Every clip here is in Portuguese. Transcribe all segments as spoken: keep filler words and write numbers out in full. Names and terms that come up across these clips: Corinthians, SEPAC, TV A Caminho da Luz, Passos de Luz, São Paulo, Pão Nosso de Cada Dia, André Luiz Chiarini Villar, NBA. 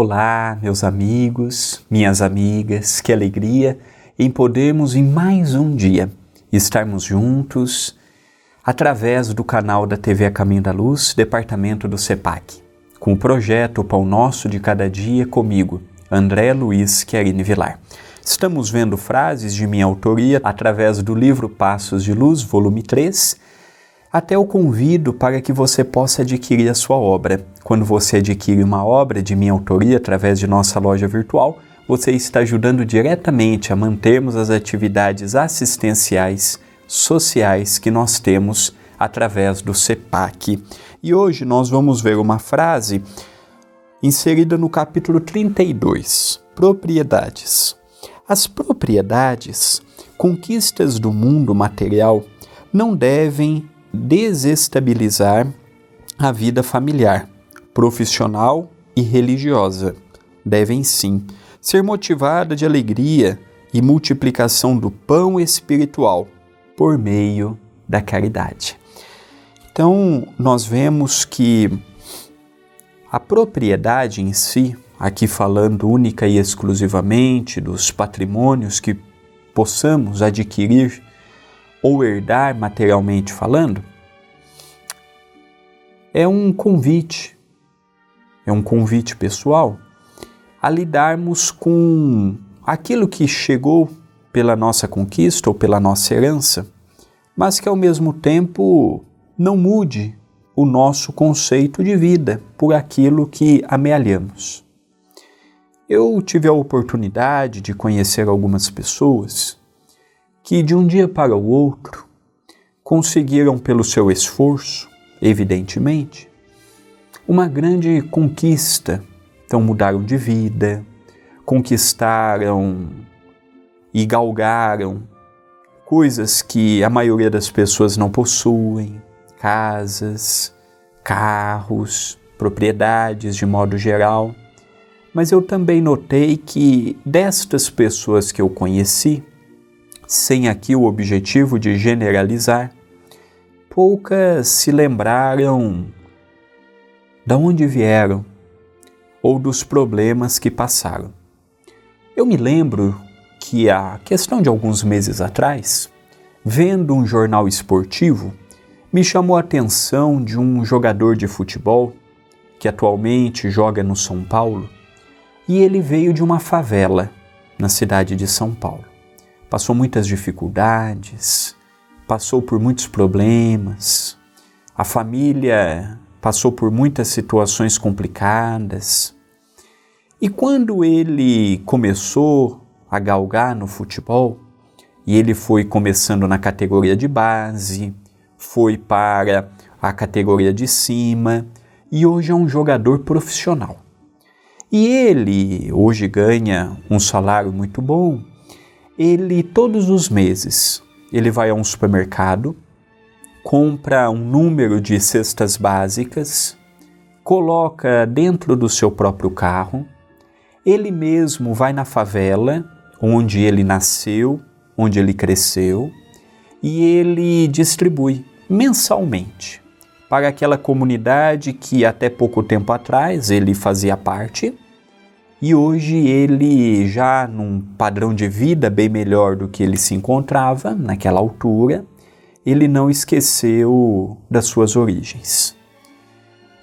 Olá, meus amigos, minhas amigas, que alegria em podermos em mais um dia estarmos juntos através do canal da T V A Caminho da Luz, departamento do SEPAC, com o projeto Pão Nosso de Cada Dia comigo, André Luiz Chiarini Villar. Estamos vendo frases de minha autoria através do livro Passos de Luz, volume três, até o convido para que você possa adquirir a sua obra. Quando você adquire uma obra de minha autoria através de nossa loja virtual, você está ajudando diretamente a mantermos as atividades assistenciais sociais que nós temos através do SEPAC. E hoje nós vamos ver uma frase inserida no capítulo trinta e dois, Propriedades. As propriedades, conquistas do mundo material, não devem desestabilizar a vida familiar, profissional e religiosa. Devem sim ser motivada de alegria e multiplicação do pão espiritual, por meio da caridade. Então, nós vemos que a propriedade em si, aqui falando única e exclusivamente dos patrimônios que possamos adquirir ou herdar materialmente falando, é um convite, é um convite pessoal a lidarmos com aquilo que chegou pela nossa conquista ou pela nossa herança, mas que ao mesmo tempo não mude o nosso conceito de vida por aquilo que amealhamos. Eu tive a oportunidade de conhecer algumas pessoas que de um dia para o outro conseguiram pelo seu esforço, evidentemente, uma grande conquista. Então mudaram de vida, conquistaram e galgaram coisas que a maioria das pessoas não possuem, casas, carros, propriedades de modo geral. Mas eu também notei que destas pessoas que eu conheci, sem aqui o objetivo de generalizar, poucas se lembraram de onde vieram ou dos problemas que passaram. Eu me lembro que a questão de alguns meses atrás, vendo um jornal esportivo, me chamou a atenção de um jogador de futebol que atualmente joga no São Paulo, e ele veio de uma favela na cidade de São Paulo. Passou muitas dificuldades, passou por muitos problemas, a família passou por muitas situações complicadas. E quando ele começou a galgar no futebol, e ele foi começando na categoria de base, foi para a categoria de cima, e hoje é um jogador profissional. E ele hoje ganha um salário muito bom. Ele, todos os meses, ele vai a um supermercado, compra um número de cestas básicas, coloca dentro do seu próprio carro, ele mesmo vai na favela, onde ele nasceu, onde ele cresceu, e ele distribui mensalmente para aquela comunidade que até pouco tempo atrás ele fazia parte. E hoje ele, já num padrão de vida bem melhor do que ele se encontrava naquela altura, ele não esqueceu das suas origens.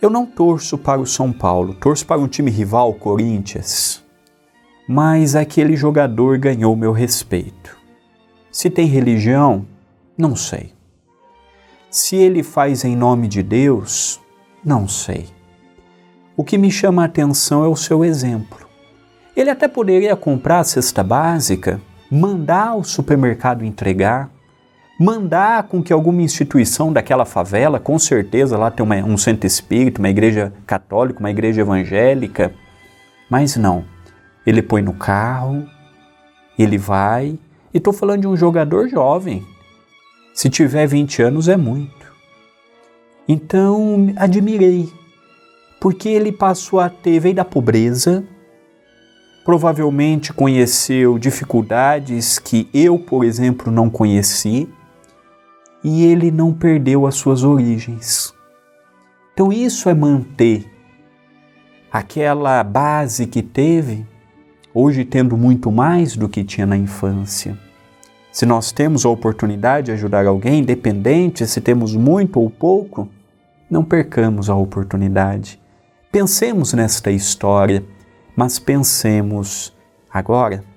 Eu não torço para o São Paulo, torço para um time rival, Corinthians, mas aquele jogador ganhou meu respeito. Se tem religião, não sei. Se ele faz em nome de Deus, não sei. O que me chama a atenção é o seu exemplo. Ele até poderia comprar a cesta básica, mandar o supermercado entregar, mandar com que alguma instituição daquela favela, com certeza lá tem uma, um centro espírita, uma igreja católica, uma igreja evangélica, mas não. Ele põe no carro, ele vai, e estou falando de um jogador jovem, se tiver vinte anos é muito. Então, admirei, porque ele passou a ter, veio da pobreza, provavelmente conheceu dificuldades que eu, por exemplo, não conheci, e ele não perdeu as suas origens. Então isso é manter aquela base que teve, hoje tendo muito mais do que tinha na infância. Se nós temos a oportunidade de ajudar alguém, independente se temos muito ou pouco, não percamos a oportunidade. Pensemos nesta história, mas pensemos agora